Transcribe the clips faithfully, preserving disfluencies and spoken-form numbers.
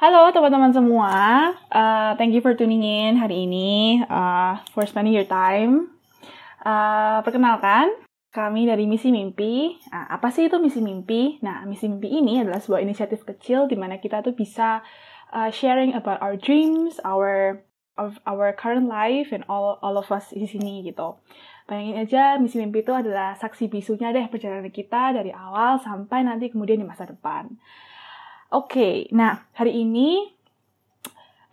Halo teman-teman semua, uh, thank you for tuning in hari ini, uh, for spending your time. Uh, perkenalkan, kami dari Misi Mimpi. Nah, apa sih itu Misi Mimpi? Nah, Misi Mimpi ini adalah sebuah inisiatif kecil di mana kita tuh bisa uh, sharing about our dreams, our of our current life, and all all of us di sini gitu. Bayangin aja, Misi Mimpi itu adalah saksi bisunya deh perjalanan kita dari awal sampai nanti kemudian di masa depan. Oke, okay, nah hari ini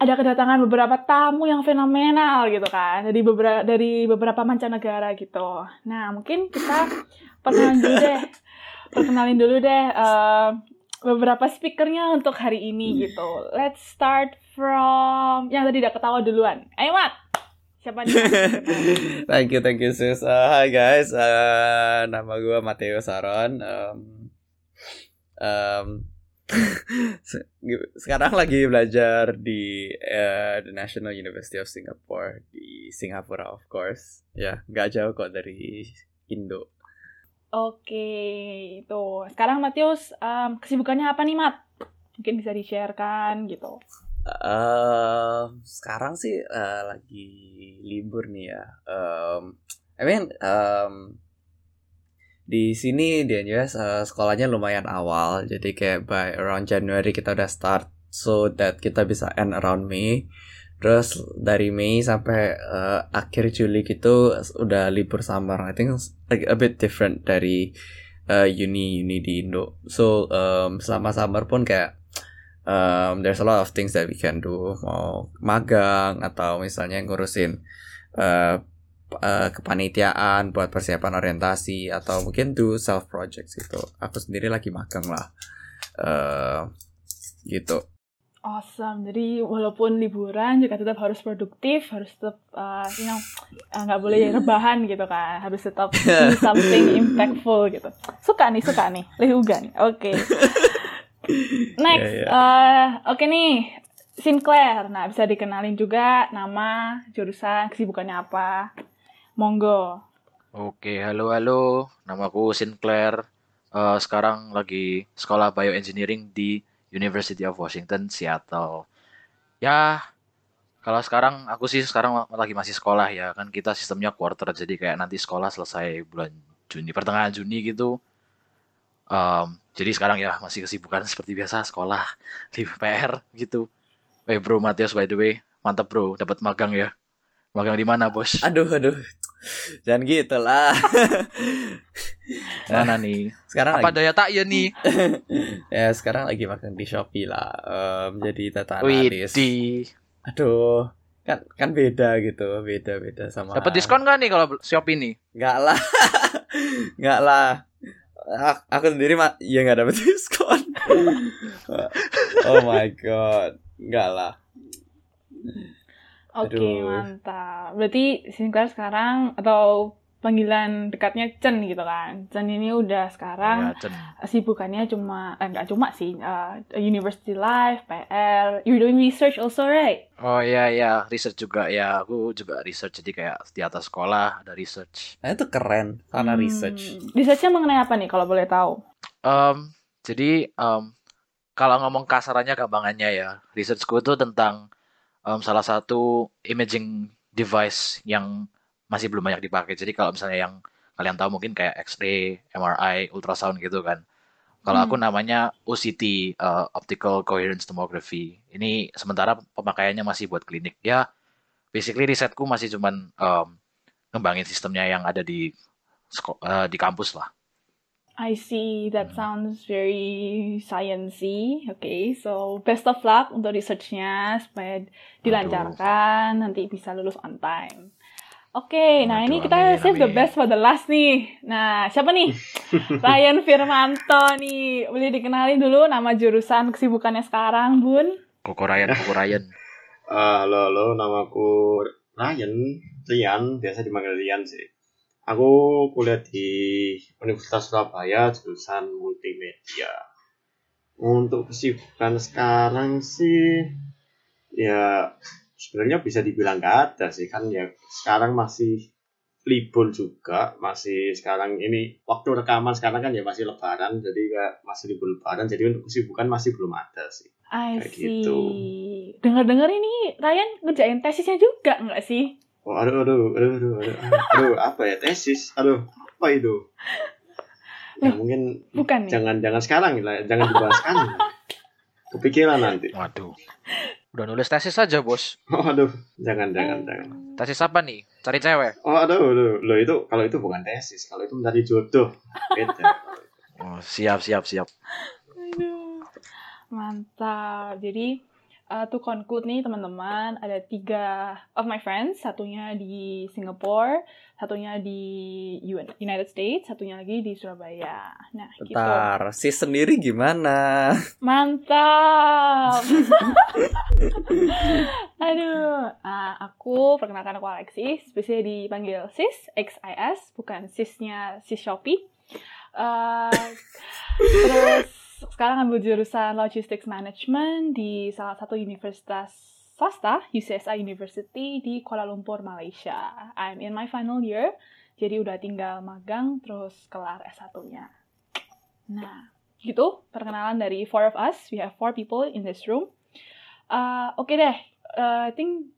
ada kedatangan beberapa tamu yang fenomenal gitu kan, dari beberapa dari beberapa mancanegara gitu. Nah mungkin kita perkenalin dulu deh, perkenalin dulu deh uh, beberapa speakernya untuk hari ini gitu. Let's start from yang tadi udah ketawa duluan. Ayo Mat, siapa nih? thank you, thank you sis. Uh, hi guys, uh, nama gue Mateo Saron. Um, um, Sekarang lagi belajar di uh, The National University of Singapore di Singapura, of course. Ya, yeah, nggak jauh kok dari Indo. Oke, okay, itu. Sekarang Matius, um, kesibukannya apa nih, Mat? Mungkin bisa di-sharekan gitu. Uh, sekarang sih uh, lagi libur nih ya. Um, I mean, um, di sini di N U S uh, sekolahnya lumayan awal, jadi kayak by around January kita udah start so that kita bisa end around May. Terus dari Mei sampai uh, akhir Juli gitu udah libur summer. I think it's like a bit different dari uh, uni-uni di Indo. So um, selama summer pun kayak um, there's a lot of things that we can do. Mau magang atau misalnya ngurusin uh, Uh, kepanitiaan buat persiapan orientasi atau mungkin do self projects gitu. Aku sendiri lagi magang lah uh, gitu. Awesome. Jadi walaupun liburan juga tetap harus produktif, harus tetap uh, you know, nggak uh, boleh rebahan gitu kan. Harus tetap do something impactful gitu. Suka nih, suka nih. Lihugan. Oke. Okay. Next. Yeah, yeah. uh, Oke okay nih. Sinclair. Nah, bisa dikenalin juga nama, jurusan, kesibukannya apa. Monggo. Oke, halo-halo. Namaku Sinclair. Uh, sekarang lagi sekolah bioengineering di University of Washington, Seattle. Ya, kalau sekarang, aku sih sekarang lagi masih sekolah ya. Kan kita sistemnya quarter, jadi kayak nanti sekolah selesai bulan Juni, pertengahan Juni gitu. Um, jadi sekarang ya masih kesibukan seperti biasa, sekolah di P R gitu. Eh hey bro, Matius by the way, mantap bro, dapat magang ya. Magang di mana bos? Aduh, aduh, jangan gitu lah. Mana nih? Sekarang apa lagi? Daya tak ya nih? Ya sekarang lagi magang di Shopee lah, um, jadi tata analis. Wih, aduh, kan kan beda gitu, beda beda sama. Dapat diskon nggak nih kalau Shopee nih? Nggak lah, nggak lah. Aku sendiri mah ya nggak dapat diskon. Oh my god. Enggak lah. Oke, okay, mantap. Berarti Sinclair sekarang atau panggilan dekatnya Chen gitu kan. Chen ini udah sekarang ya, sibukannya cuma eh, enggak cuma sih uh, university life, P R. You're doing research also, right? Oh iya ya, research juga ya. Aku juga research, jadi kayak di atas sekolah ada research. Nah, itu keren karena hmm. research. Research-nya mengenai apa nih kalau boleh tahu? Um, jadi um, kalau ngomong kasarannya, gampangannya ya, researchku itu tentang um, salah satu imaging device yang masih belum banyak dipakai. Jadi kalau misalnya yang kalian tahu mungkin kayak X-ray, M R I, ultrasound gitu kan. Kalau hmm. aku namanya O C T, uh, Optical Coherence Tomography. Ini sementara pemakaiannya masih buat klinik. Ya, basically risetku masih cuman um, ngembangin sistemnya yang ada di uh, di kampus lah. I see, that sounds very science-y. Okay, so best of luck untuk research-nya supaya dilancarkan, Aduh. nanti bisa lulus on time. Oke, okay, nah ini kita amin, save amin. the best for the last nih. Nah, siapa nih? Ryan Firmanto nih. Boleh dikenalin dulu nama jurusan, kesibukannya sekarang, Bun? Koko Ryan, Koko Ryan. uh, halo, halo, namaku Ryan, Rian, biasa dipanggil Rian sih. Aku kuliah di Universitas Surabaya, jurusan multimedia. Untuk kesibukan sekarang sih, ya sebenarnya bisa dibilang gak ada sih. Kan ya sekarang masih libur juga, masih sekarang ini, waktu rekaman sekarang kan ya masih lebaran, jadi ya, masih libur lebaran, jadi untuk kesibukan masih belum ada sih. I see. Gitu. Dengar-dengar ini Ryan ngerjain tesisnya juga nggak sih? Oh, aduh, aduh, aduh, aduh, aduh, aduh, apa ya tesis? Aduh, apa itu? Ya, mungkin bukan, jangan-jangan sekarang lah, jangan dibahas kan. Kepikiran nanti. Waduh. Udah nulis tesis aja, Bos. Oh, aduh, jangan, jangan, jangan. Tesis apa nih? Cari cewek. Oh, aduh, aduh. Loh, itu kalau itu bukan tesis, kalau itu mencari jodoh. Beda. Oh, siap, siap, siap. Aduh. Mantap. Jadi, uh, to conclude nih teman-teman, ada tiga of my friends, satunya di Singapore, satunya di United States, satunya lagi di Surabaya. Nah, bentar, gitu. Si sendiri gimana? Mantap. Aduh, nah, aku perkenalkan aku Alexis, biasanya dipanggil Sis, X I S, bukan Sisnya Sis Shopee. Uh, terus sekarang ambil jurusan Logistics Management di salah satu universitas swasta, U C S I University di Kuala Lumpur, Malaysia. I'm in my final year, jadi udah tinggal magang terus kelar S satu-nya. Nah, gitu perkenalan dari four of us. We have four people in this room. Uh, Oke okay deh, uh, I think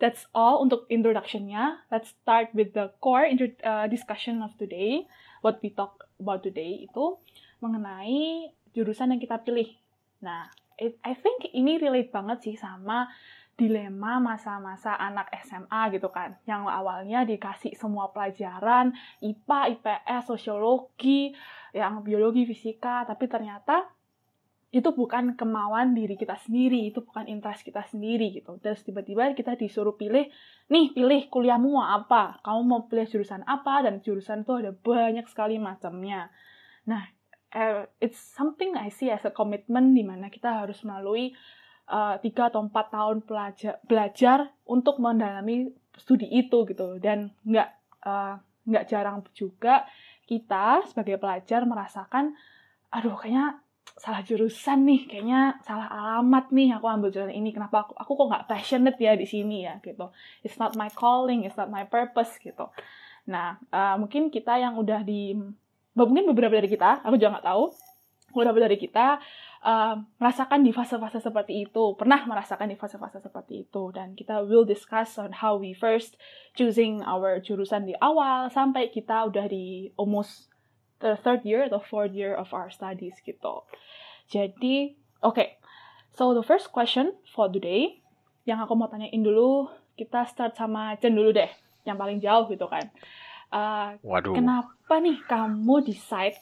that's all untuk introduction-nya. Let's start with the core intro- uh, discussion of today. What we talk about today itu mengenai jurusan yang kita pilih. Nah, it, I think ini relate banget sih sama dilema masa-masa anak S M A gitu kan, yang awalnya dikasih semua pelajaran, I P A, I P S, sosiologi, yang biologi, fisika, tapi ternyata itu bukan kemauan diri kita sendiri, itu bukan interest kita sendiri gitu. Terus tiba-tiba kita disuruh pilih, nih pilih kuliahmu mau apa, kamu mau pilih jurusan apa, dan jurusan itu ada banyak sekali macamnya. Nah, Uh, it's something I see as a commitment di mana kita harus melalui uh, tiga atau empat tahun belajar, belajar untuk mendalami studi itu gitu. Dan nggak uh, nggak jarang juga kita sebagai pelajar merasakan, aduh kayaknya salah jurusan nih, kayaknya salah alamat nih aku ambil jurusan ini. Kenapa aku aku kok nggak passionate ya di sini ya gitu. It's not my calling, it's not my purpose gitu. Nah uh, mungkin kita yang udah di Mungkin beberapa dari kita, aku juga nggak tahu, beberapa dari kita uh, merasakan di fase-fase seperti itu, pernah merasakan di fase-fase seperti itu, dan kita will discuss on how we first choosing our jurusan di awal, sampai kita udah di almost the third year atau fourth year of our studies gitu. Jadi, oke, okay. So the first question for today, yang aku mau tanyain dulu, kita start sama Jen dulu deh, yang paling jauh gitu kan. Uh, kenapa nih kamu decide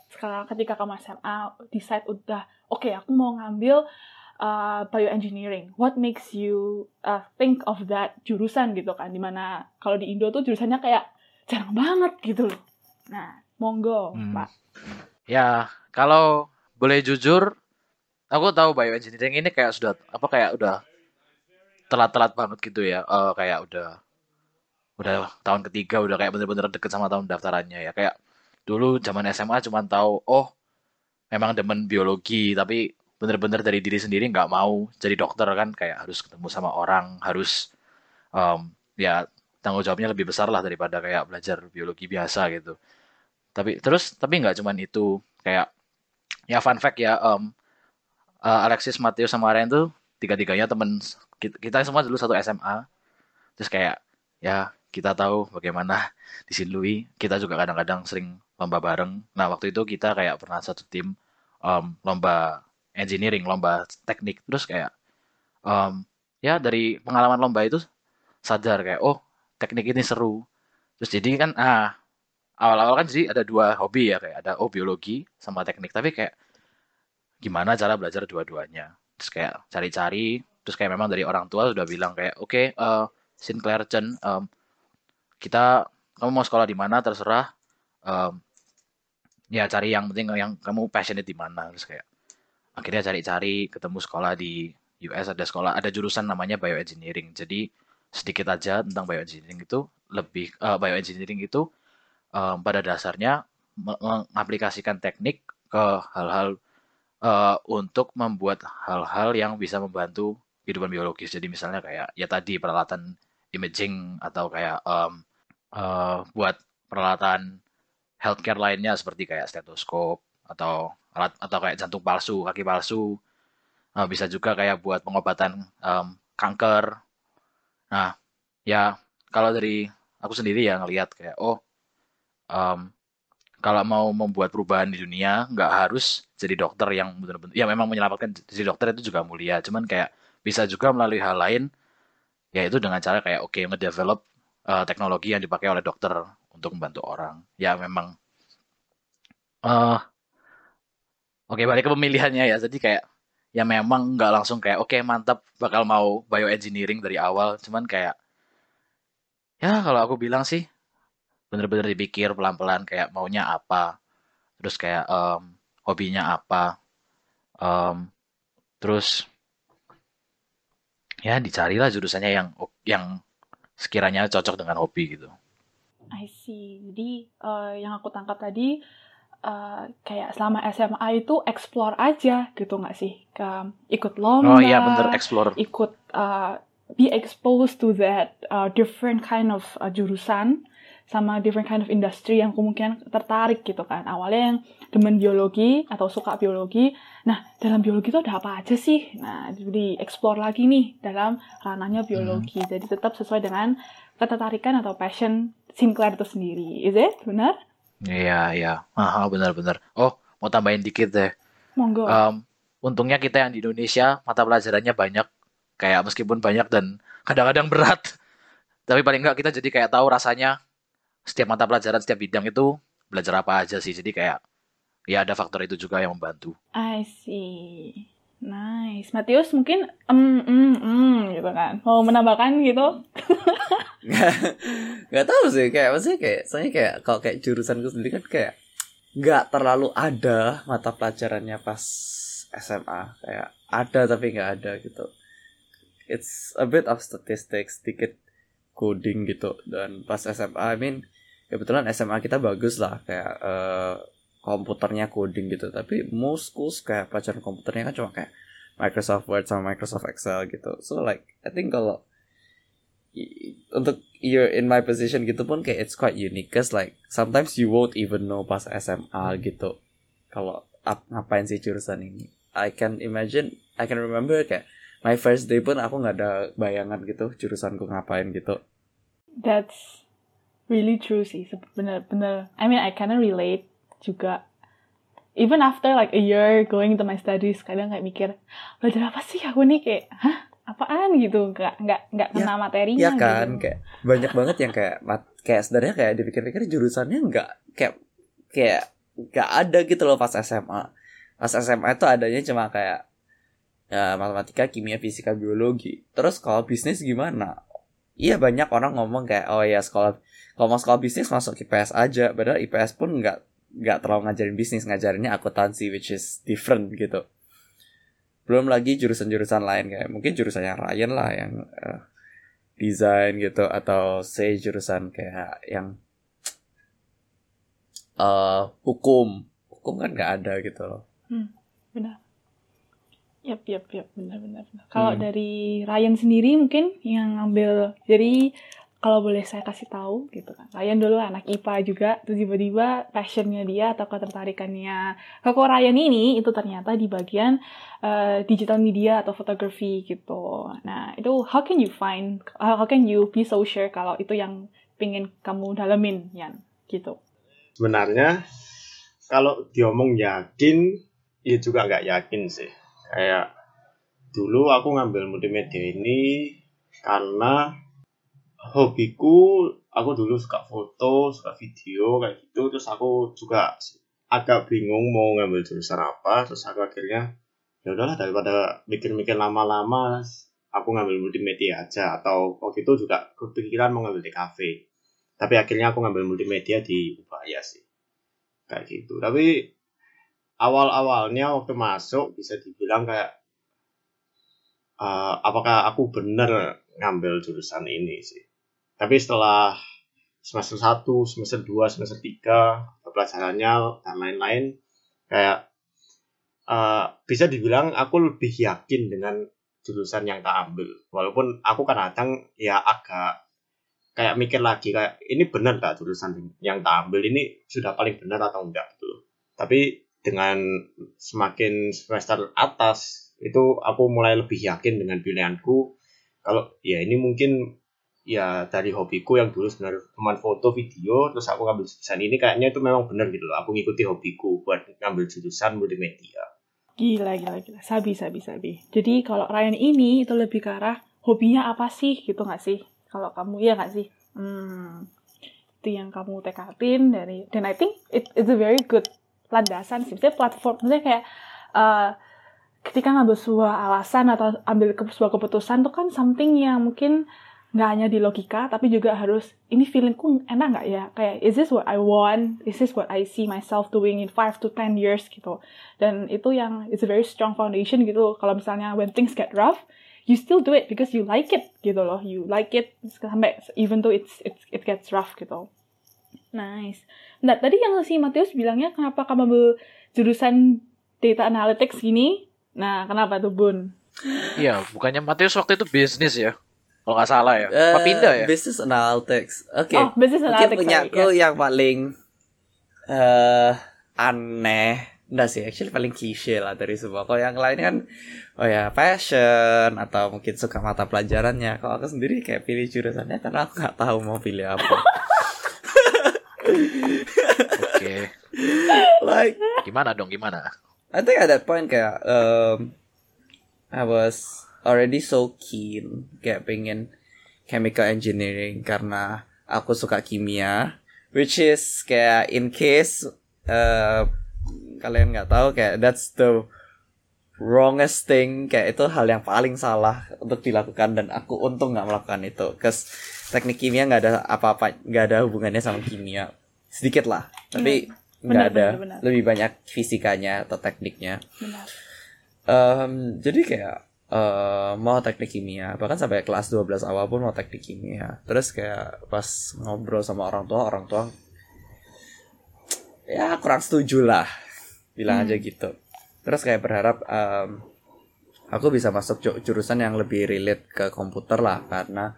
ketika kamu S M A decide udah oke okay, aku mau ngambil uh, bioengineering, what makes you uh, think of that jurusan gitu kan, dimana kalau di Indo tuh jurusannya kayak jarang banget gitu loh. Nah monggo hmm. Pak ya, kalau boleh jujur aku tahu bioengineering ini kayak sudah apa kayak udah telat-telat banget gitu ya, uh, kayak udah udah tahun ketiga udah kayak bener-bener deket sama tahun daftarannya ya. Kayak dulu zaman S M A cuma tahu oh memang demen biologi, tapi bener-bener dari diri sendiri nggak mau jadi dokter kan, kayak harus ketemu sama orang, harus um, ya tanggung jawabnya lebih besar lah daripada kayak belajar biologi biasa gitu. Tapi terus tapi nggak cuma itu, kayak ya fun fact ya, um, uh, Alexis, Mateo sama Ryan tuh tiga-tiganya temen kita semua dulu satu S M A. Terus kayak ya kita tahu bagaimana disilui, kita juga kadang-kadang sering lomba bareng. Nah waktu itu kita kayak pernah satu tim um, lomba engineering, lomba teknik. Terus kayak um, ya dari pengalaman lomba itu sadar kayak oh teknik ini seru. Terus jadi kan ah awal-awal kan jadi ada dua hobi ya, kayak ada oh biologi sama teknik, tapi kayak gimana cara belajar dua-duanya. Terus kayak cari-cari, terus kayak memang dari orang tua sudah bilang kayak oke okay, uh, Sinclair Chen um, kita kamu mau sekolah di mana terserah, um, ya cari yang penting yang kamu passionate di mana. Terus kayak akhirnya cari-cari ketemu sekolah di U S, ada sekolah ada jurusan namanya bioengineering. Jadi sedikit aja tentang bioengineering itu lebih uh, bioengineering itu um, pada dasarnya mengaplikasikan teknik ke hal-hal uh, untuk membuat hal-hal yang bisa membantu kehidupan biologis. Jadi misalnya kayak ya tadi peralatan imaging atau kayak um, Uh, buat peralatan healthcare lainnya seperti kayak stetoskop atau alat atau kayak jantung palsu, kaki palsu, uh, bisa juga kayak buat pengobatan um, kanker. Nah, ya kalau dari aku sendiri ya ngelihat kayak oh um, kalau mau membuat perubahan di dunia nggak harus jadi dokter yang benar-benar ya memang menyelamatkan jadi dokter itu juga mulia, cuman kayak bisa juga melalui hal lain yaitu dengan cara kayak oke okay, ngedevelop uh, teknologi yang dipakai oleh dokter untuk membantu orang. Ya memang uh, oke okay, balik ke pemilihannya ya, jadi kayak ya memang nggak langsung kayak oke okay, mantap bakal mau bioengineering dari awal, cuman kayak ya kalau aku bilang sih bener-bener dipikir pelan-pelan kayak maunya apa, terus kayak um, hobinya apa, um, terus ya dicarilah jurusannya yang yang sekiranya cocok dengan hobi gitu. I see. Jadi uh, yang aku tangkap tadi uh, kayak selama S M A itu explore aja gitu nggak sih? Um, ikut lomba, oh, iya, bener, explore. ikut uh, be exposed to that uh, different kind of uh, jurusan. Sama different kind of industry yang kemungkinan tertarik gitu kan. Awalnya yang demen biologi atau suka biologi. Nah, dalam biologi itu ada apa aja sih? Nah, di-explore lagi nih dalam ranahnya biologi. Hmm. Jadi tetap sesuai dengan ketertarikan atau passion Sinclair itu sendiri. Is it? Benar? Iya, iya. Ah, benar-benar. Oh, mau tambahin dikit deh. Monggo. Um, untungnya kita yang di Indonesia, mata pelajarannya banyak. Kayak meskipun banyak dan kadang-kadang berat. Tapi paling enggak kita jadi kayak tahu rasanya setiap mata pelajaran, setiap bidang itu belajar apa aja sih. Jadi kayak ya ada faktor itu juga yang membantu. I see. Nice. Mateus mungkin mm, mm, mm, gitu kan. Mau menambahkan gitu? Nggak, nggak tahu sih. Kayak maksudnya kayak, soalnya kayak kalau kayak jurusanku sendiri kan kayak nggak terlalu ada mata pelajarannya pas S M A. Kayak ada tapi nggak ada gitu. It's a bit of statistics, sedikit coding gitu. Dan pas S M A, I mean kebetulan S M A kita bagus lah kayak uh, komputernya coding gitu, tapi most schools kayak pelajaran komputernya kan cuma kayak Microsoft Word sama Microsoft Excel gitu. So like I think kalau y- untuk you're in my position gitu pun kayak it's quite unique cause like sometimes you won't even know pas S M A gitu kalau ap- ngapain sih jurusan ini. I can imagine, I can remember kayak my first day pun aku nggak ada bayangan gitu jurusanku ngapain gitu. That's really true sih, bener-bener. I mean, I kinda relate juga. Even after like a year going to my studies, kadang kayak mikir, belajar apa sih aku nih? Kayak, hah? Apaan gitu? Nggak, nggak, nggak kena ya, materinya ya kan, gitu. Kayak banyak banget yang kayak, kayak sebenarnya kayak dipikir-pikir jurusannya nggak, kayak, kayak nggak ada gitu loh pas S M A. Pas S M A tuh adanya cuma kayak, ya, matematika, kimia, fisika, biologi. Terus kalau bisnis gimana? Iya banyak orang ngomong kayak oh ya sekolah kalau mau sekolah bisnis masuk I P S aja, padahal I P S pun nggak nggak terlalu ngajarin bisnis, ngajarinnya akuntansi which is different gitu. Belum lagi jurusan-jurusan lain kayak mungkin jurusannya Ryan lah yang uh, desain gitu atau say jurusan kayak yang uh, hukum hukum kan nggak ada gitu loh. Hmm, benar. Yap, yap, yap, benar-benar. Kalau hmm. dari Ryan sendiri mungkin yang ngambil, jadi kalau boleh saya kasih tahu gitu kan. Ryan dulu anak I P A juga, terus tiba-tiba passionnya dia atau ketertarikannya kakak Ryan ini itu ternyata di bagian uh, digital media atau fotografi gitu. Nah itu how can you find, uh, how can you be so sure kalau itu yang pengen kamu dalemin, Yan, gitu. Sebenarnya kalau diomong yakin, ya juga nggak yakin sih. Kayak dulu aku ngambil multimedia ini karena hobiku, aku dulu suka foto, suka video, kayak gitu. Terus aku juga agak bingung mau ngambil jurusan apa. Terus aku akhirnya, ya udahlah daripada mikir-mikir lama-lama, aku ngambil multimedia aja. Atau waktu itu juga kepikiran mau ngambil di kafe. Tapi akhirnya aku ngambil multimedia di Ubaya sih. Kayak gitu. Tapi awal-awalnya waktu masuk bisa dibilang kayak uh, apakah aku benar ngambil jurusan ini sih. Tapi setelah semester satu, semester dua, semester tiga, pelajarannya dan lain-lain kayak uh, bisa dibilang aku lebih yakin dengan jurusan yang tak ambil. Walaupun aku kadang-kadang ya agak kayak mikir lagi kayak ini benar tak jurusan yang tak ambil ini sudah paling benar atau enggak gitu. Tapi dengan semakin semester atas Itu aku mulai lebih yakin dengan pilihanku. Kalau ya ini mungkin ya dari hobiku yang dulu sebenarnya cuma foto video, terus aku ngambil jurusan ini, kayaknya itu memang benar gitu loh. Aku ngikuti hobiku buat ngambil jurusan multimedia. Gila, gila, gila. Sabi, sabi, sabi. Jadi kalau Ryan ini itu lebih ke arah hobinya apa sih gitu nggak sih? Kalau kamu, iya nggak sih? Hmm, itu yang kamu tekatin dari, dan I think it, it's a very good landasan sih. Misalnya platform, misalnya kayak uh, ketika ngambil sebuah alasan atau ambil sebuah keputusan itu kan something yang mungkin nggak hanya di logika, tapi juga harus, ini feelingku enak nggak ya? Kayak, is this what I want? Is this what I see myself doing in five to ten years? Gitu. Dan itu yang, it's a very strong foundation gitu. Kalau misalnya, when things get rough, you still do it because you like it, gitu loh. You like it, sampai even though it's, it's, it gets rough, gitu. Nice. Nah, tadi yang si Mateus bilangnya, kenapa kamu ambil jurusan data analytics gini? Nah, kenapa tuh, Bun? Iya, bukannya Mateus waktu itu bisnis ya? Kalau nggak salah ya, apa uh, pindah ya? Business Analytics, oke. Okay. Oh, business analytics. Mungkin punya aku yeah. yang paling uh, aneh, nggak sih? Actually paling cliché lah dari semua. Kalau yang lain kan, oh ya passion atau mungkin suka mata pelajarannya. Kalau aku sendiri kayak pilih jurusannya karena aku nggak tahu mau pilih apa. Oke. Okay. Like gimana dong? Gimana? I think at that point kayak um, I was already so keen kayak pengen chemical engineering karena aku suka kimia, which is kayak in case uh, kalian nggak tahu kayak that's the wrongest thing, kayak itu hal yang paling salah untuk dilakukan, dan aku untung nggak melakukan itu cause teknik kimia nggak ada apa-apa, nggak ada hubungannya sama kimia sedikit lah, tapi nggak ada, benar, benar. Lebih banyak fisikanya atau tekniknya, benar. Um, jadi kayak Uh, mau teknik kimia, bahkan sampai kelas dua belas awal pun mau teknik kimia. Terus kayak pas ngobrol sama orang tua, orang tua ya kurang setuju lah, bilang hmm. aja gitu. Terus kayak berharap um, aku bisa masuk jurusan yang lebih relate ke komputer lah, karena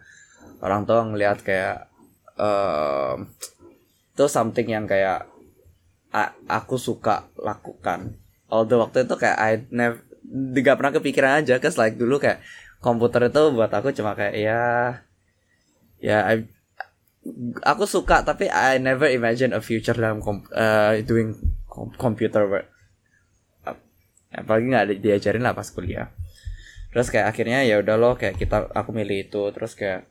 orang tua ngelihat kayak um, itu something yang kayak a- aku suka lakukan. Although waktu itu kayak I never gak pernah kepikiran aja, cause like dulu kayak komputer itu buat aku cuma kayak ya ya I, aku suka, tapi I never imagine a future dalam kom, uh, doing com, computer work, apalagi nggak diajarin lah pas kuliah. Terus kayak akhirnya ya udah loh kayak kita aku milih itu. Terus kayak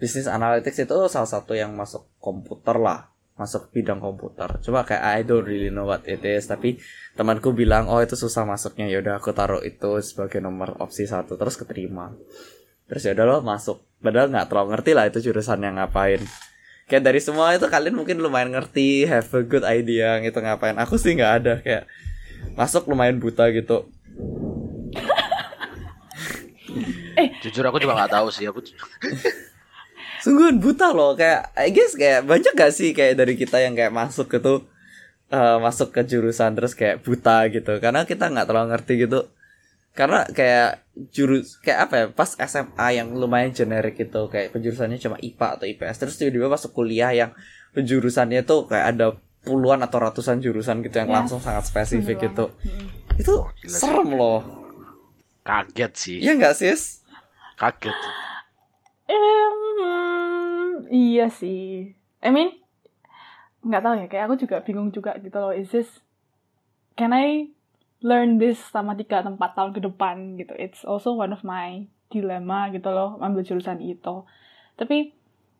business analytics itu salah satu yang masuk komputer lah, masuk bidang komputer. Cuma kayak I don't really know what it is, tapi temanku bilang oh itu susah masuknya, ya udah aku taruh itu sebagai nomor opsi satu, terus keterima. Terus ya udah lo masuk. Padahal nggak terlalu ngerti lah itu jurusan yang ngapain. Kayak dari semua itu kalian mungkin lumayan ngerti, have a good idea gitu ngapain. Aku sih nggak ada, kayak masuk lumayan buta gitu. eh. Jujur aku cuma nggak tahu sih aku. Sungguh buta loh, kayak I guess kayak banyak gak sih kayak dari kita yang kayak masuk gitu uh, masuk ke jurusan terus kayak buta gitu karena kita nggak terlalu ngerti gitu, karena kayak jurus kayak apa ya, pas S M A yang lumayan generik gitu kayak penjurusannya cuma I P A atau I P S, terus tiba-tiba masuk kuliah yang penjurusannya tuh kayak ada puluhan atau ratusan jurusan gitu yang yeah. langsung sangat spesifik gitu. mm-hmm. Itu oh, serem loh, kaget sih ya nggak sis, kaget. Um, iya sih, I mean, nggak tahu ya. Kayak aku juga bingung juga gitu loh. Is this, can I learn this sama tiga atau empat tahun ke depan gitu? It's also one of my dilemma gitu loh, ambil jurusan itu. Tapi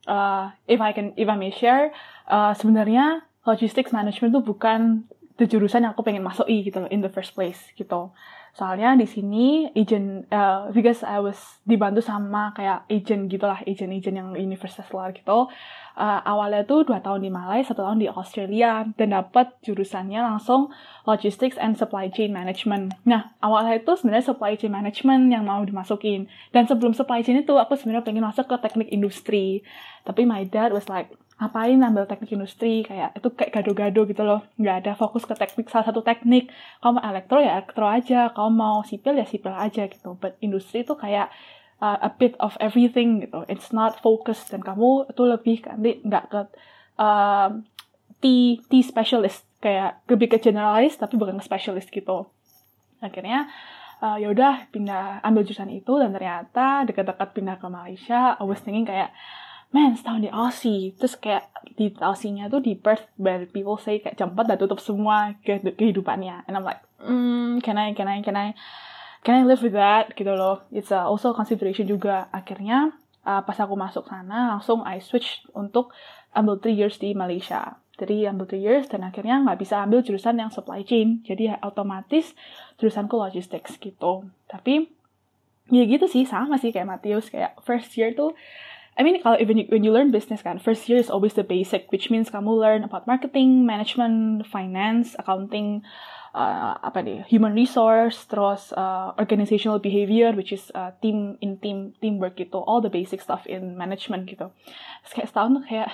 uh, if I can, if I may share, uh, sebenarnya logistics management tuh bukan the jurusan yang aku pengen masuki gitu loh in the first place gitu. Soalnya di sini agent, uh, because I was dibantu sama kayak agent gitulah, agent-agent yang universitas luar gitu. Uh, awalnya tuh dua tahun di Malaysia, satu tahun di Australia, dan dapat jurusannya langsung Logistics and Supply Chain Management. Nah, awalnya itu sebenarnya Supply Chain Management yang mau dimasukin. Dan sebelum Supply Chain itu, aku sebenarnya pengen masuk ke teknik industri. Tapi my dad was like, apain ambil teknik industri, kayak itu kayak gado-gado gitu loh, nggak ada fokus ke teknik, salah satu teknik, kalau mau elektro ya elektro aja, kalau mau sipil ya sipil aja gitu, but industri itu kayak uh, a bit of everything gitu, it's not focused, dan kamu itu lebih nanti nggak ke uh, T T specialist, kayak lebih ke generalist tapi bukan ke specialist gitu. Akhirnya uh, yaudah pindah ambil jurusan itu, dan ternyata dekat-dekat pindah ke Malaysia, I was thinking kayak, man, setahun di Aussie. Terus kayak di Aussie-nya tuh di Perth, but people say kayak jam empat udah tutup semua kehidupannya. And I'm like, mm, can I, can I, can I, can I live with that? Gitu loh. It's uh, also consideration juga. Akhirnya, uh, pas aku masuk sana, langsung I switch untuk ambil three years di Malaysia. Jadi ambil three years, dan akhirnya nggak bisa ambil jurusan yang supply chain. Jadi otomatis jurusanku logistics gitu. Tapi, ya gitu sih, sama sih kayak Mateus. Kayak first year tuh, I mean, kalau even you, when you learn business kan, first year is always the basic, which means kamu learn about marketing, management, finance, accounting, uh, apa deh, human resource, terus uh, organizational behavior, which is uh, team in team teamwork gitu, all the basic stuff in management gitu. Terus kayak setahun tuh kayak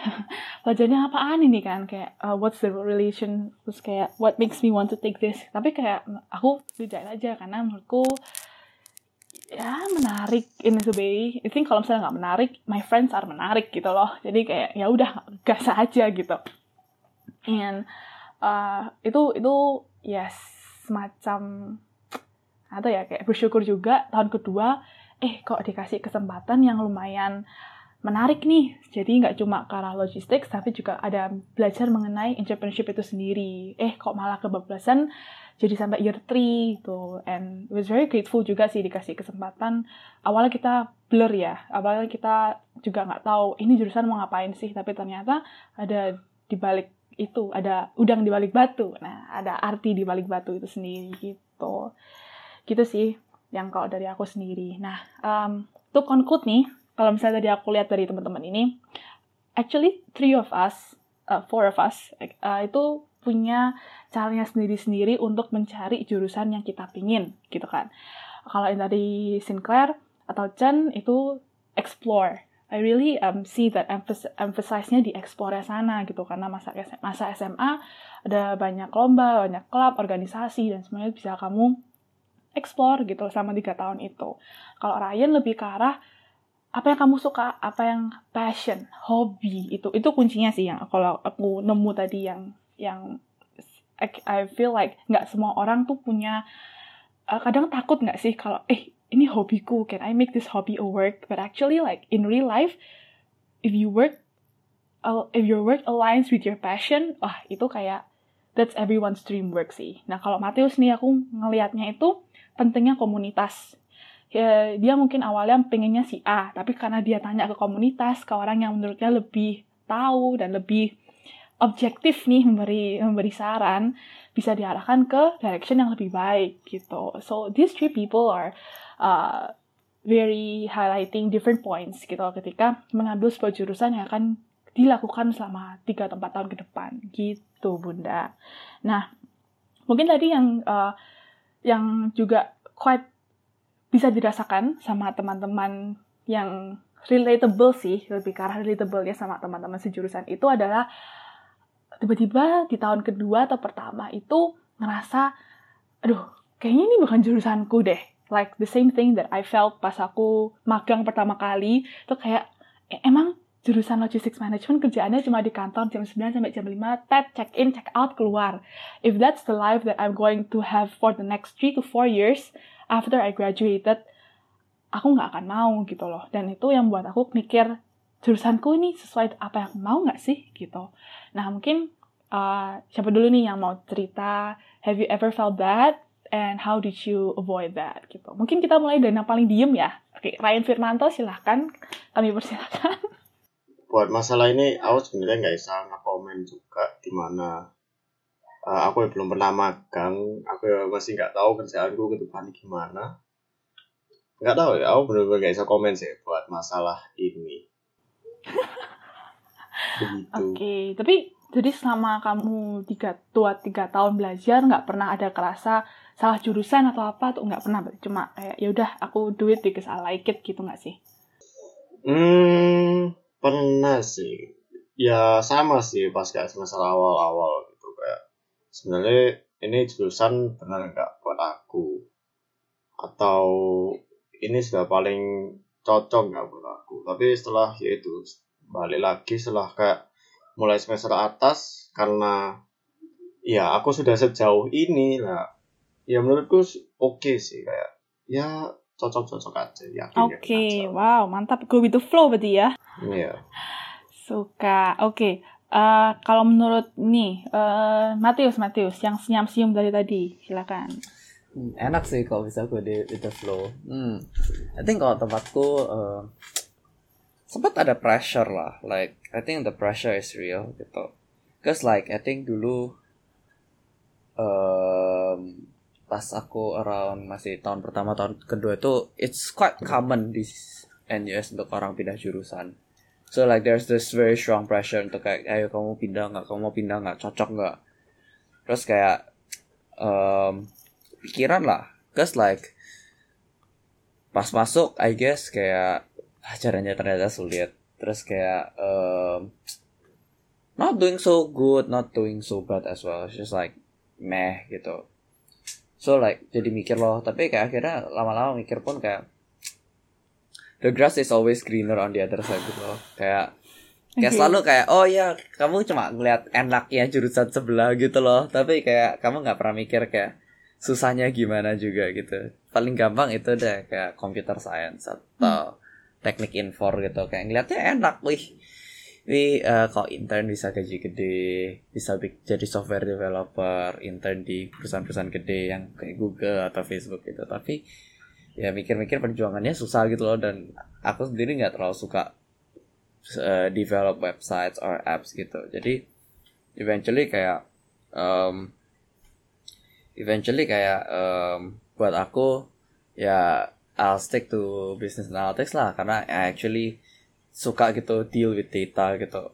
belajarnya apaan ini kan, kayak uh, what's the relation, terus kayak what makes me want to take this. Tapi kayak aku jujur aja karena menurutku, ya menarik in a way. I think kalau misalnya nggak menarik, my friends are menarik gitu loh. Jadi kayak ya udah gas aja gitu. And uh, itu itu yes semacam atau ya kayak bersyukur juga tahun kedua. Eh kok dikasih kesempatan yang lumayan menarik nih. Jadi nggak cuma ke arah logistics, tapi juga ada belajar mengenai entrepreneurship itu sendiri. Eh kok malah kebablasan. Jadi sampai year three gitu. And I was very grateful juga sih dikasih kesempatan. Awalnya kita blur ya. Awalnya kita juga nggak tahu ini jurusan mau ngapain sih. Tapi ternyata ada di balik itu. Ada udang di balik batu. Nah, ada arti di balik batu itu sendiri gitu. Gitu sih yang kalau dari aku sendiri. Nah, um, to conclude nih. Kalau misalnya tadi aku lihat dari teman-teman ini. Actually, three of us, uh, four of us, uh, itu punya caranya sendiri-sendiri untuk mencari jurusan yang kita pingin, gitu kan. Kalau yang tadi Sinclair atau Chen itu explore. I really um, see that emphasize-nya di explore-nya sana, gitu. Karena masa masa S M A ada banyak lomba, banyak klub, organisasi, dan semuanya bisa kamu explore, gitu, selama tiga tahun itu. Kalau Ryan lebih ke arah apa yang kamu suka, apa yang passion, hobi, itu. Itu kuncinya sih yang kalau aku nemu tadi yang yang I feel like nggak semua orang tuh punya, uh, kadang takut nggak sih kalau, eh, ini hobiku, can I make this hobby a work? But actually, like, in real life, if you work, uh, if your work aligns with your passion, wah, itu kayak, that's everyone's dream work sih. Nah, kalau Mateus nih, aku ngelihatnya itu pentingnya komunitas. Ya, dia mungkin awalnya pengennya si A, tapi karena dia tanya ke komunitas, ke orang yang menurutnya lebih tahu dan lebih objektif nih memberi memberi saran, bisa diarahkan ke direction yang lebih baik gitu. So these three people are uh, very highlighting different points gitu ketika mengambil sebuah jurusan yang akan dilakukan selama tiga atau empat tahun ke depan gitu, Bunda. Nah, mungkin tadi yang uh, yang juga quite bisa dirasakan sama teman-teman yang relatable sih, lebih ke arah relatable-nya sama teman-teman sejurusan itu adalah tiba-tiba di tahun kedua atau pertama itu ngerasa, aduh, kayaknya ini bukan jurusanku deh. Like the same thing that I felt pas aku magang pertama kali. Itu kayak, e- emang jurusan logistics management kerjaannya cuma di kantor jam sembilan sampai jam lima, tet, check in, check out, keluar. If that's the life that I'm going to have for the next three to four years after I graduated, aku nggak akan mau gitu loh. Dan itu yang buat aku mikir, jurusanku ini sesuai apa yang mau nggak sih gitu. Nah mungkin uh, siapa dulu nih yang mau cerita, have you ever felt that and how did you avoid that gitu. Mungkin kita mulai dari yang paling diem ya. Oke, Ryan Firmanto silahkan, kami persilakan. Buat masalah ini aku sebenarnya nggak bisa nge-komen juga di mana uh, aku belum pernah magang, aku masih nggak tahu kerjaanku ke depan gimana. Nggak tahu ya, aku benar-benar nggak bisa komen sih buat masalah ini. Oke, okay. Tapi jadi selama kamu tiga, dua, tiga tahun belajar nggak pernah ada kerasa salah jurusan atau apa tuh, nggak pernah, cuma kayak eh, yaudah aku do it because I like it gitu nggak sih? Hmm, pernah sih. Ya sama sih pas kayak semester awal-awal gitu kayak sebenarnya ini jurusan benar nggak buat aku atau ini sudah paling cocok nggak buat aku. Tapi setelah yaitu balik lagi setelah kayak mulai semester atas karena ya aku sudah sejauh ini lah. Ya menurutku oke okay sih, kayak ya cocok-cocok aja. Oke, okay. Wow, mantap. Go with the flow berarti ya. Iya. Yeah. Suka. Oke. Okay. Uh, kalau menurut nih, uh, Mateus, Mateus yang senyum-senyum dari tadi, silakan. Enak sih kalau bisa go with the flow. Hmm. I think kalau tempatku uh, sempat ada pressure lah, like I think the pressure is real gitu. Cause like I think dulu um, pas aku around masih tahun pertama tahun kedua itu it's quite common di N U S untuk orang pindah jurusan. So like there's this very strong pressure untuk kayak ayo kamu pindah nggak, kamu mau pindah nggak, cocok nggak. Terus kayak um, pikiran lah, cause like pas masuk I guess kayak ajarannya ternyata sulit, terus kayak um, not doing so good, not doing so bad as well, it's just like meh gitu. So like jadi mikir loh, tapi kayak akhirnya lama-lama mikir pun kayak the grass is always greener on the other side gitu loh. Kayak kayak okay. Selalu kayak oh ya kamu cuma ngeliat enaknya jurusan sebelah gitu loh, tapi kayak kamu nggak pernah mikir kayak susahnya gimana juga gitu. Paling gampang itu deh kayak computer science atau hmm. teknik infor gitu, kayak ngeliatnya enak, wih, wih, uh, kalau intern bisa gaji gede, bisa big, jadi software developer, intern di perusahaan-perusahaan gede yang kayak Google atau Facebook gitu, tapi ya mikir-mikir perjuangannya susah gitu loh, dan aku sendiri nggak terlalu suka uh, develop websites or apps gitu, jadi eventually kayak, um, eventually kayak um, buat aku ya I'll stick to business analytics lah, karena I actually suka gitu deal with data gitu.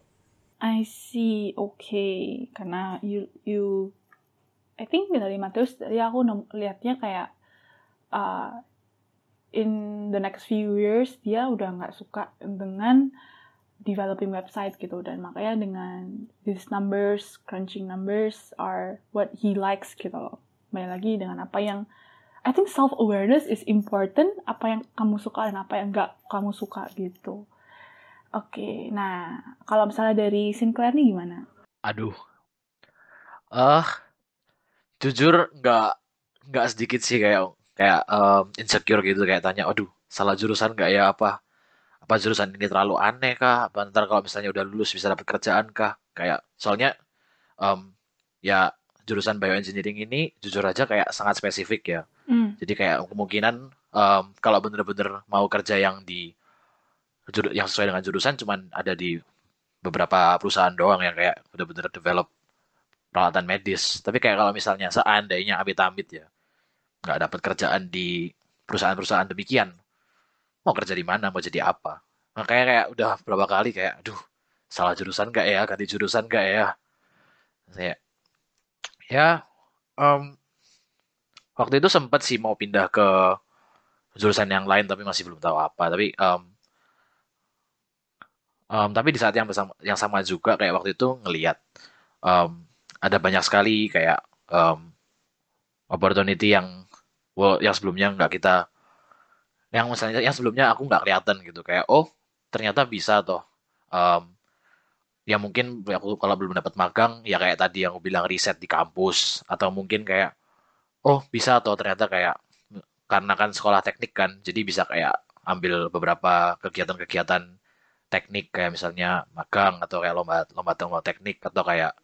I see, oke, okay. Karena you you, I think dari Mateus tadi aku lihatnya kayak uh, in the next few years dia udah nggak suka dengan developing website gitu, dan makanya dengan these numbers, crunching numbers are what he likes gitu. Kembali lagi dengan apa yang I think self-awareness is important, apa yang kamu suka dan apa yang enggak kamu suka gitu. Oke, nah kalau misalnya dari Sinclair nih gimana? Aduh, ah uh, jujur nggak nggak sedikit sih kayak kayak um, insecure gitu, kayak tanya, aduh salah jurusan nggak ya, apa apa jurusan ini terlalu aneh kah? Apa ntar kalau misalnya udah lulus bisa dapat kerjaan kah? Kayak soalnya um, ya jurusan bioengineering ini jujur aja kayak sangat spesifik ya. Mm. Jadi kayak kemungkinan um, kalau bener-bener mau kerja yang di yang sesuai dengan jurusan cuman ada di beberapa perusahaan doang yang kayak udah bener develop peralatan medis. Tapi kayak kalau misalnya seandainya amit-amit ya nggak dapat kerjaan di perusahaan-perusahaan demikian, mau kerja di mana, mau jadi apa? Makanya kayak udah berapa kali kayak, aduh salah jurusan nggak ya, ganti jurusan nggak ya? Saya ya. Um, Waktu itu sempat sih mau pindah ke jurusan yang lain tapi masih belum tahu apa. Tapi um, um, tapi di saat yang bersama, yang sama juga kayak waktu itu ngelihat um, ada banyak sekali kayak um, opportunity yang well, yang sebelumnya nggak kita yang misalnya yang sebelumnya aku nggak kelihatan gitu, kayak oh ternyata bisa toh. Um, ya mungkin aku kalau belum dapat magang ya kayak tadi yang aku bilang riset di kampus, atau mungkin kayak oh bisa atau ternyata kayak karena kan sekolah teknik kan, jadi bisa kayak ambil beberapa kegiatan-kegiatan teknik kayak misalnya magang atau kayak lomba lomba lomba teknik atau kayak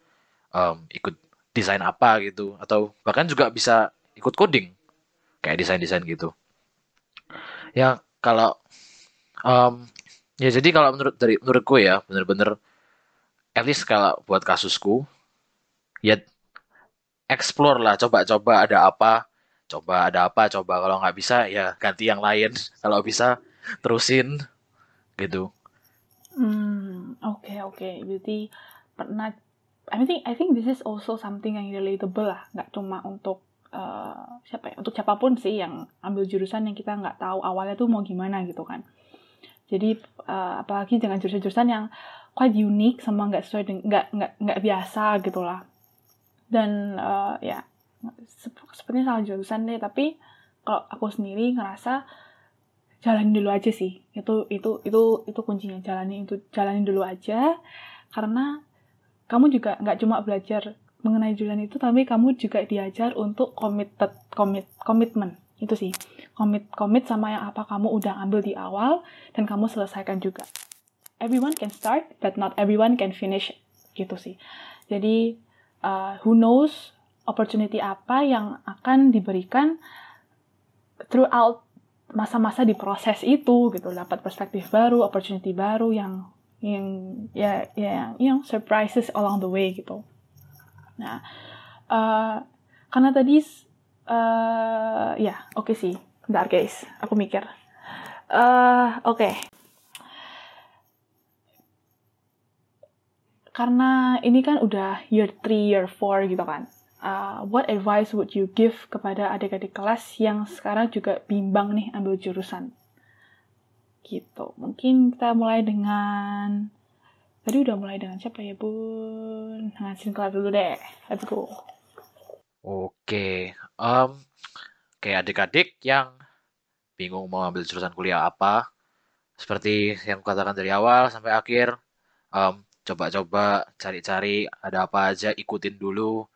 um, ikut desain apa gitu, atau bahkan juga bisa ikut coding kayak desain-desain gitu. Ya kalau um, ya jadi kalau menurut dari menurutku ya benar-benar at least kalau buat kasusku ya explore lah, coba-coba ada apa, coba ada apa, coba kalau nggak bisa ya ganti yang lain, kalau bisa terusin gitu. Hmm, oke okay, oke. Okay. Berarti pernah, I think I think this is also something yang relatable lah, nggak cuma untuk uh, siapa ya, untuk siapapun sih yang ambil jurusan yang kita nggak tahu awalnya tuh mau gimana gitu kan. Jadi uh, apalagi dengan jurusan-jurusan yang quite unik sama nggak sesuai, nggak nggak nggak biasa gitulah. Dan uh, ya sepertinya salah jurusan deh, tapi kalau aku sendiri ngerasa jalanin dulu aja sih, itu itu itu itu kuncinya, jalanin itu jalanin dulu aja, karena kamu juga nggak cuma belajar mengenai jurusan itu, tapi kamu juga diajar untuk committed, commit, komitmen. Itu sih, commit, commit sama yang apa kamu udah ambil di awal, dan kamu selesaikan juga. Everyone can start, but not everyone can finish. Gitu sih. Jadi, uh, who knows opportunity apa yang akan diberikan throughout masa-masa di proses itu, gitu. Dapat perspektif baru, opportunity baru yang yang ya ya yang surprises along the way gitu. Nah, uh, karena tadi uh, ya yeah, oke okay sih, bentar guys, aku mikir. Uh, oke. Okay. Karena ini kan udah year three, year four gitu kan. Uh, what advice would you give kepada adik-adik kelas yang sekarang juga bimbang nih ambil jurusan? Gitu. Mungkin kita mulai dengan... Tadi udah mulai dengan siapa ya, Bun? Dengan Sinclair dulu deh. Let's go. Oke. Okay. Um, Oke, okay, adik-adik yang bingung mau ambil jurusan kuliah apa, seperti yang kukatakan dari awal sampai akhir, um, coba-coba cari-cari ada apa aja, ikutin dulu.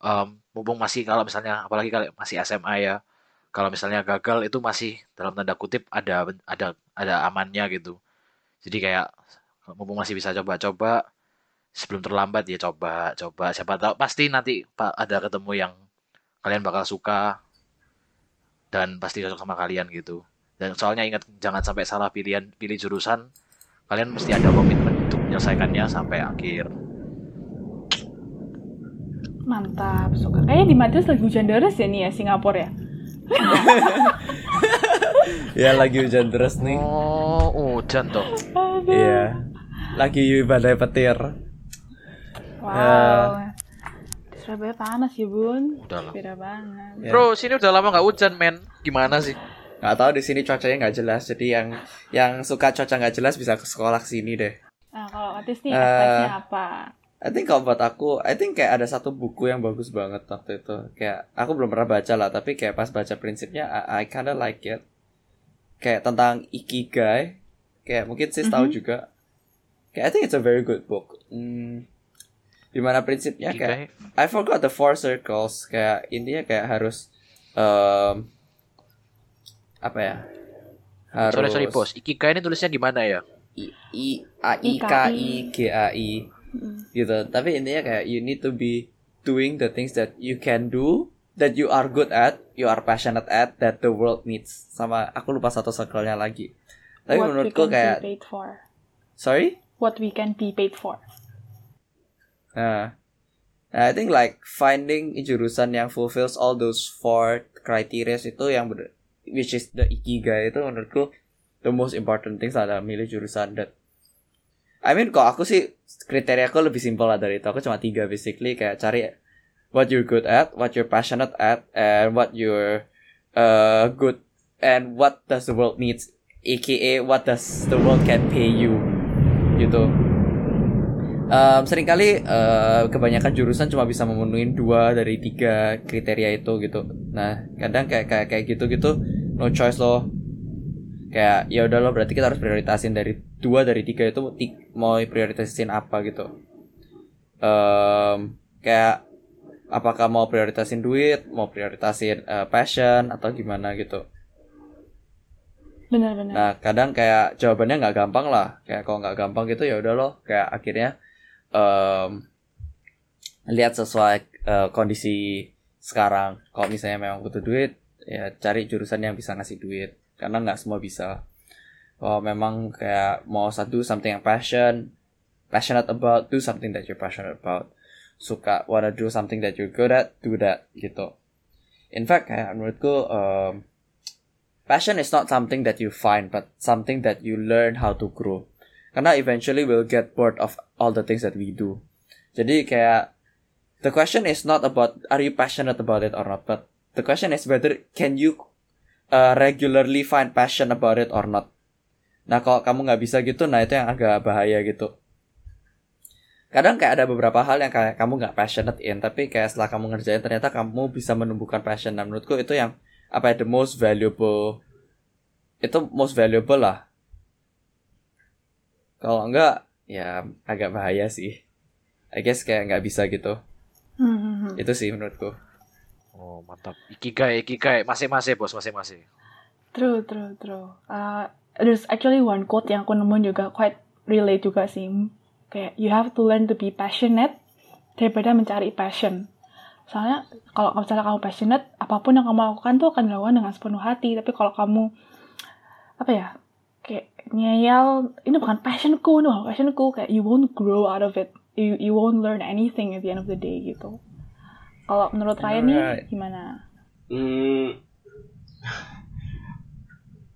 Um, mumpung masih, kalau misalnya apalagi kalau masih S M A ya, kalau misalnya gagal itu masih dalam tanda kutip ada ada ada amannya gitu. Jadi kayak mumpung masih bisa coba-coba sebelum terlambat ya, coba-coba, siapa tahu pasti nanti ada ketemu yang kalian bakal suka dan pasti cocok sama kalian gitu. Dan soalnya ingat, jangan sampai salah pilihan pilih jurusan, kalian mesti ada komitmen untuk menyelesaikannya sampai akhir. Mantap, suka. Kayaknya di Matius lagi hujan deras ya nih ya, Singapura ya? Ya, lagi hujan deras nih. Oh, hujan tuh. Iya, lagi badai petir. Wow, uh, di Surabaya panas ya, Bun. Udah lah. Beda banget. Bro, sini udah lama gak hujan, men. Gimana sih? Gak tahu, di sini cuacanya gak jelas. Jadi yang yang suka cuaca gak jelas bisa ke sekolah sini deh. Nah, kalau Matius nih, advice-nya uh, apa? I think kalau buat aku, I think kayak ada satu buku yang bagus banget waktu itu. Kayak aku belum pernah baca lah, tapi kayak pas baca prinsipnya, I, I kinda like it. Kayak tentang ikigai. Kayak mungkin sis mm-hmm. tahu juga. Kayak I think it's a very good book. Hmm, dimana prinsipnya kayak ikigai. I forgot the four circles. Kayak intinya kayak harus um, apa ya? Harus. Sorry sorry bos. Ikigai ini tulisnya gimana ya? I I A I K I G A I. Gitu, tapi intinya kayak you need to be doing the things that you can do, that you are good at, you are passionate at, that the world needs. Sama aku lupa satu circle-nya lagi. Tapi what menurutku kayak sorry? What we can be paid for. Nah, nah I think like finding jurusan yang fulfills all those four criteria itu yang ber- which is the ikigai itu menurutku the most important things adalah milih jurusan that I mean, kok aku sih kriteria aku lebih simpel lah dari itu. Aku cuma tiga basically, kayak cari what you're good at, what you're passionate at, and what you're uh, good and what does the world needs, aka what does the world can pay you, gitu. Um, seringkali uh, kebanyakan jurusan cuma bisa memenuhi dua dari tiga kriteria itu gitu. Nah, kadang kayak kayak kayak gitu-gitu, no choice loh. Kayak ya udah lo, berarti kita harus prioritasin dari dua dari tiga itu mau prioritasin apa gitu. Um, kayak apakah mau prioritasin duit, mau prioritasin uh, passion atau gimana gitu. Benar-benar. Nah kadang kayak jawabannya nggak gampang lah. Kayak kalau nggak gampang gitu ya udah lo, kayak akhirnya um, lihat sesuai uh, kondisi sekarang. Kalau misalnya memang butuh duit, ya cari jurusan yang bisa ngasih duit. Karena nggak semua bisa. Kalau memang kayak mau satu something yang passion, passionate about, do something that you're passionate about. Suka, wanna do something that you're good at, do that gitu. In fact, kayak menurutku um, passion is not something that you find, but something that you learn how to grow. Karena eventually we'll get bored of all the things that we do. Jadi kayak the question is not about are you passionate about it or not, but the question is whether can you Uh, regularly find passion about it or not. Nah kalau kamu nggak bisa gitu, nah itu yang agak bahaya gitu. Kadang kayak ada beberapa hal yang kayak kamu nggak passionate in, tapi kayak setelah kamu ngerjain ternyata kamu bisa menumbuhkan passion. Nah menurutku itu yang apa ya, the most valuable, itu most valuable lah. Kalau nggak ya agak bahaya sih. I guess kayak nggak bisa gitu. Hmm. Itu sih menurutku. Oh, mantap. Ikigai, ikigai, masing-masing bos, masing-masing. True, true, true. Uh, there's actually one quote yang aku nemuin juga quite relate juga sih. Kayak you have to learn to be passionate daripada mencari passion. Soalnya kalau misalnya kamu passionate, apapun yang kamu lakukan tuh akan dilakukan dengan sepenuh hati. Tapi kalau kamu apa ya, kayak nyayal, ini bukan passionku, ini bukan passionku, kayak you won't grow out of it. You you won't learn anything at the end of the day gitu. Kalau menurut Ryan nih gimana? Hmm.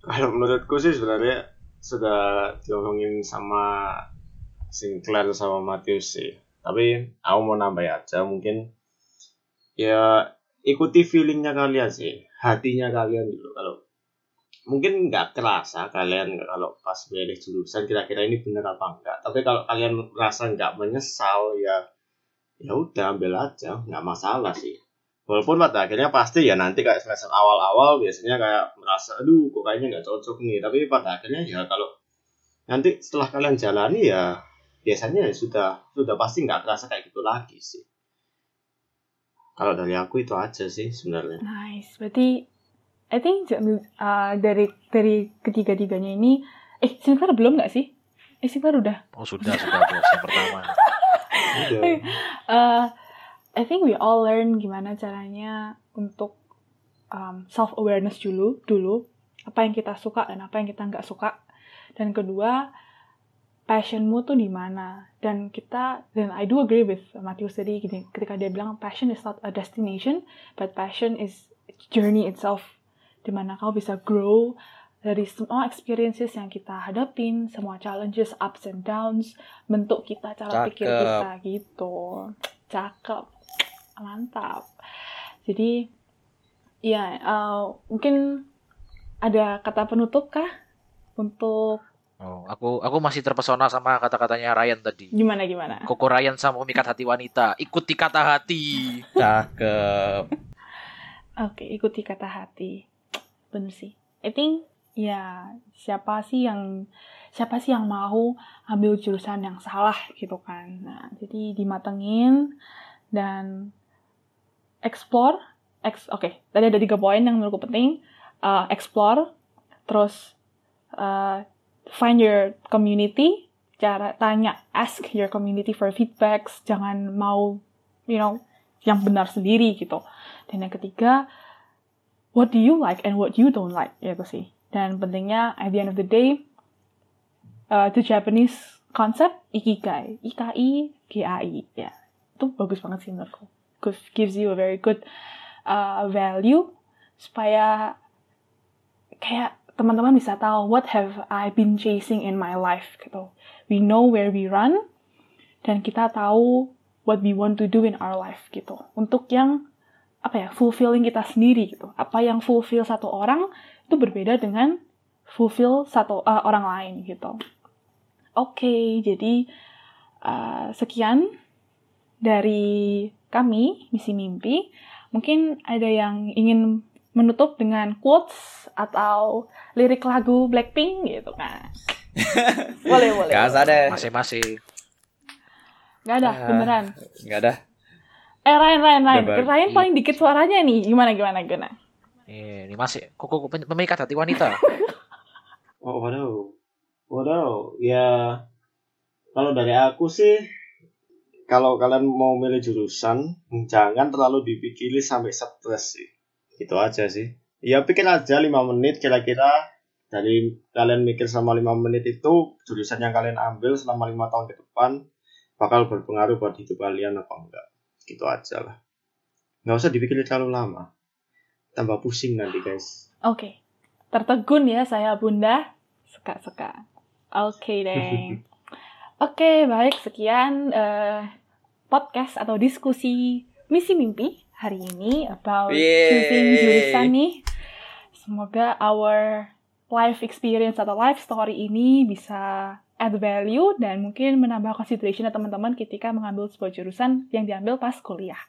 Kalau menurutku sih sebenarnya sudah diomongin sama Sinclair sama Matthew sih. Tapi aku mau nambah aja mungkin ya ikuti feelingnya kalian sih, hatinya kalian dulu. Kalau mungkin nggak kerasa kalian kalau pas milih jurusan kira-kira ini benar apa enggak. Tapi kalau kalian merasa nggak menyesal ya ya udah ambil aja, nggak masalah sih. Walaupun pada akhirnya pasti ya nanti kayak semester awal-awal biasanya kayak merasa aduh kok kayaknya nggak cocok nih. Tapi pada akhirnya ya kalau nanti setelah kalian jalani ya biasanya ya sudah sudah pasti nggak terasa kayak gitu lagi sih. Kalau dari aku itu aja sih sebenarnya. Nice, berarti I think uh, dari dari ketiga-tiganya ini eh Sinclair belum nggak sih? Eh Sinclair udah? Oh sudah sudah bos yang pertama. Sudah. Uh, I think we all learn gimana caranya untuk um, self awareness dulu, dulu apa yang kita suka dan apa yang kita nggak suka. Dan kedua, passionmu tuh di mana? Dan kita dan I do agree with Matthew tadi gini, ketika dia bilang passion is not a destination, but passion is journey itself. Di mana kau bisa grow dari semua experiences yang kita hadapin, semua challenges, ups and downs, bentuk kita, cara Cakep. pikir kita gitu. Cakep. Mantap. Jadi, ya uh, mungkin ada kata penutup kah untuk? Oh, aku aku masih terpesona sama kata-katanya Ryan tadi. Gimana gimana? Koko Ryan sama pemikat hati wanita. Ikuti kata hati. Cakep. Oke, okay, ikuti kata hati. Bener sih. I think ya siapa sih yang siapa sih yang mau ambil jurusan yang salah gitu kan? Nah, jadi dimatengin. Dan explore, ex, oke, okay. Tadi ada tiga poin yang menurutku penting, uh, explore, terus uh, find your community, cara tanya, ask your community for feedbacks, jangan mau, you know, yang benar sendiri gitu. Dan yang ketiga, what do you like and what you don't like, itu sih. Dan pentingnya at the end of the day, uh, the Japanese concept ikigai, I K I G A I, ya. Yeah. Itu bagus banget sih menurutku. Because gives you a very good uh, value supaya kayak teman-teman bisa tahu what have I been chasing in my life gitu. We know where we run dan kita tahu what we want to do in our life gitu. Untuk yang apa ya fulfilling kita sendiri gitu. Apa yang fulfill satu orang itu berbeda dengan fulfill satu uh, orang lain gitu. Oke, okay, jadi uh, sekian. Dari kami, Misi Mimpi, mungkin ada yang ingin menutup dengan quotes atau lirik lagu Blackpink gitu kan? Boleh, boleh. Gak ada. Masih-masih. Gak ada, uh, beneran. Gak ada. Eh, Ryan, Ryan, Ryan. Ryan, Ryan paling dikit suaranya nih. Gimana, gimana, gimana? Eh, ini masih. Kok pemikat hati wanita? Oh, waduh. Waduh. Ya, kalau dari aku sih, kalau kalian mau milih jurusan, jangan terlalu dipikirin sampai stres sih. Itu aja sih. Ya pikir aja lima menit kira-kira. Dari kalian mikir selama lima menit itu, jurusan yang kalian ambil selama lima tahun ke depan bakal berpengaruh buat hidup kalian apa enggak. Gitu aja lah. Nggak usah dipikirin terlalu lama. Tambah pusing nanti guys. Oke. Okay. Tertegun ya saya bunda. Suka-suka. Oke okay, deng. Oke okay, baik. Sekian. Uh... podcast atau diskusi Misi Mimpi hari ini about Yay. choosing jurusan nih. Semoga our life experience atau life story ini bisa add value dan mungkin menambah consideration teman-teman ketika mengambil sebuah jurusan yang diambil pas kuliah.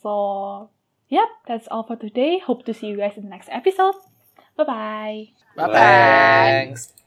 So, yep, that's all for today. Hope to see you guys in the next episode. Bye-bye. Bye-bye. Thanks.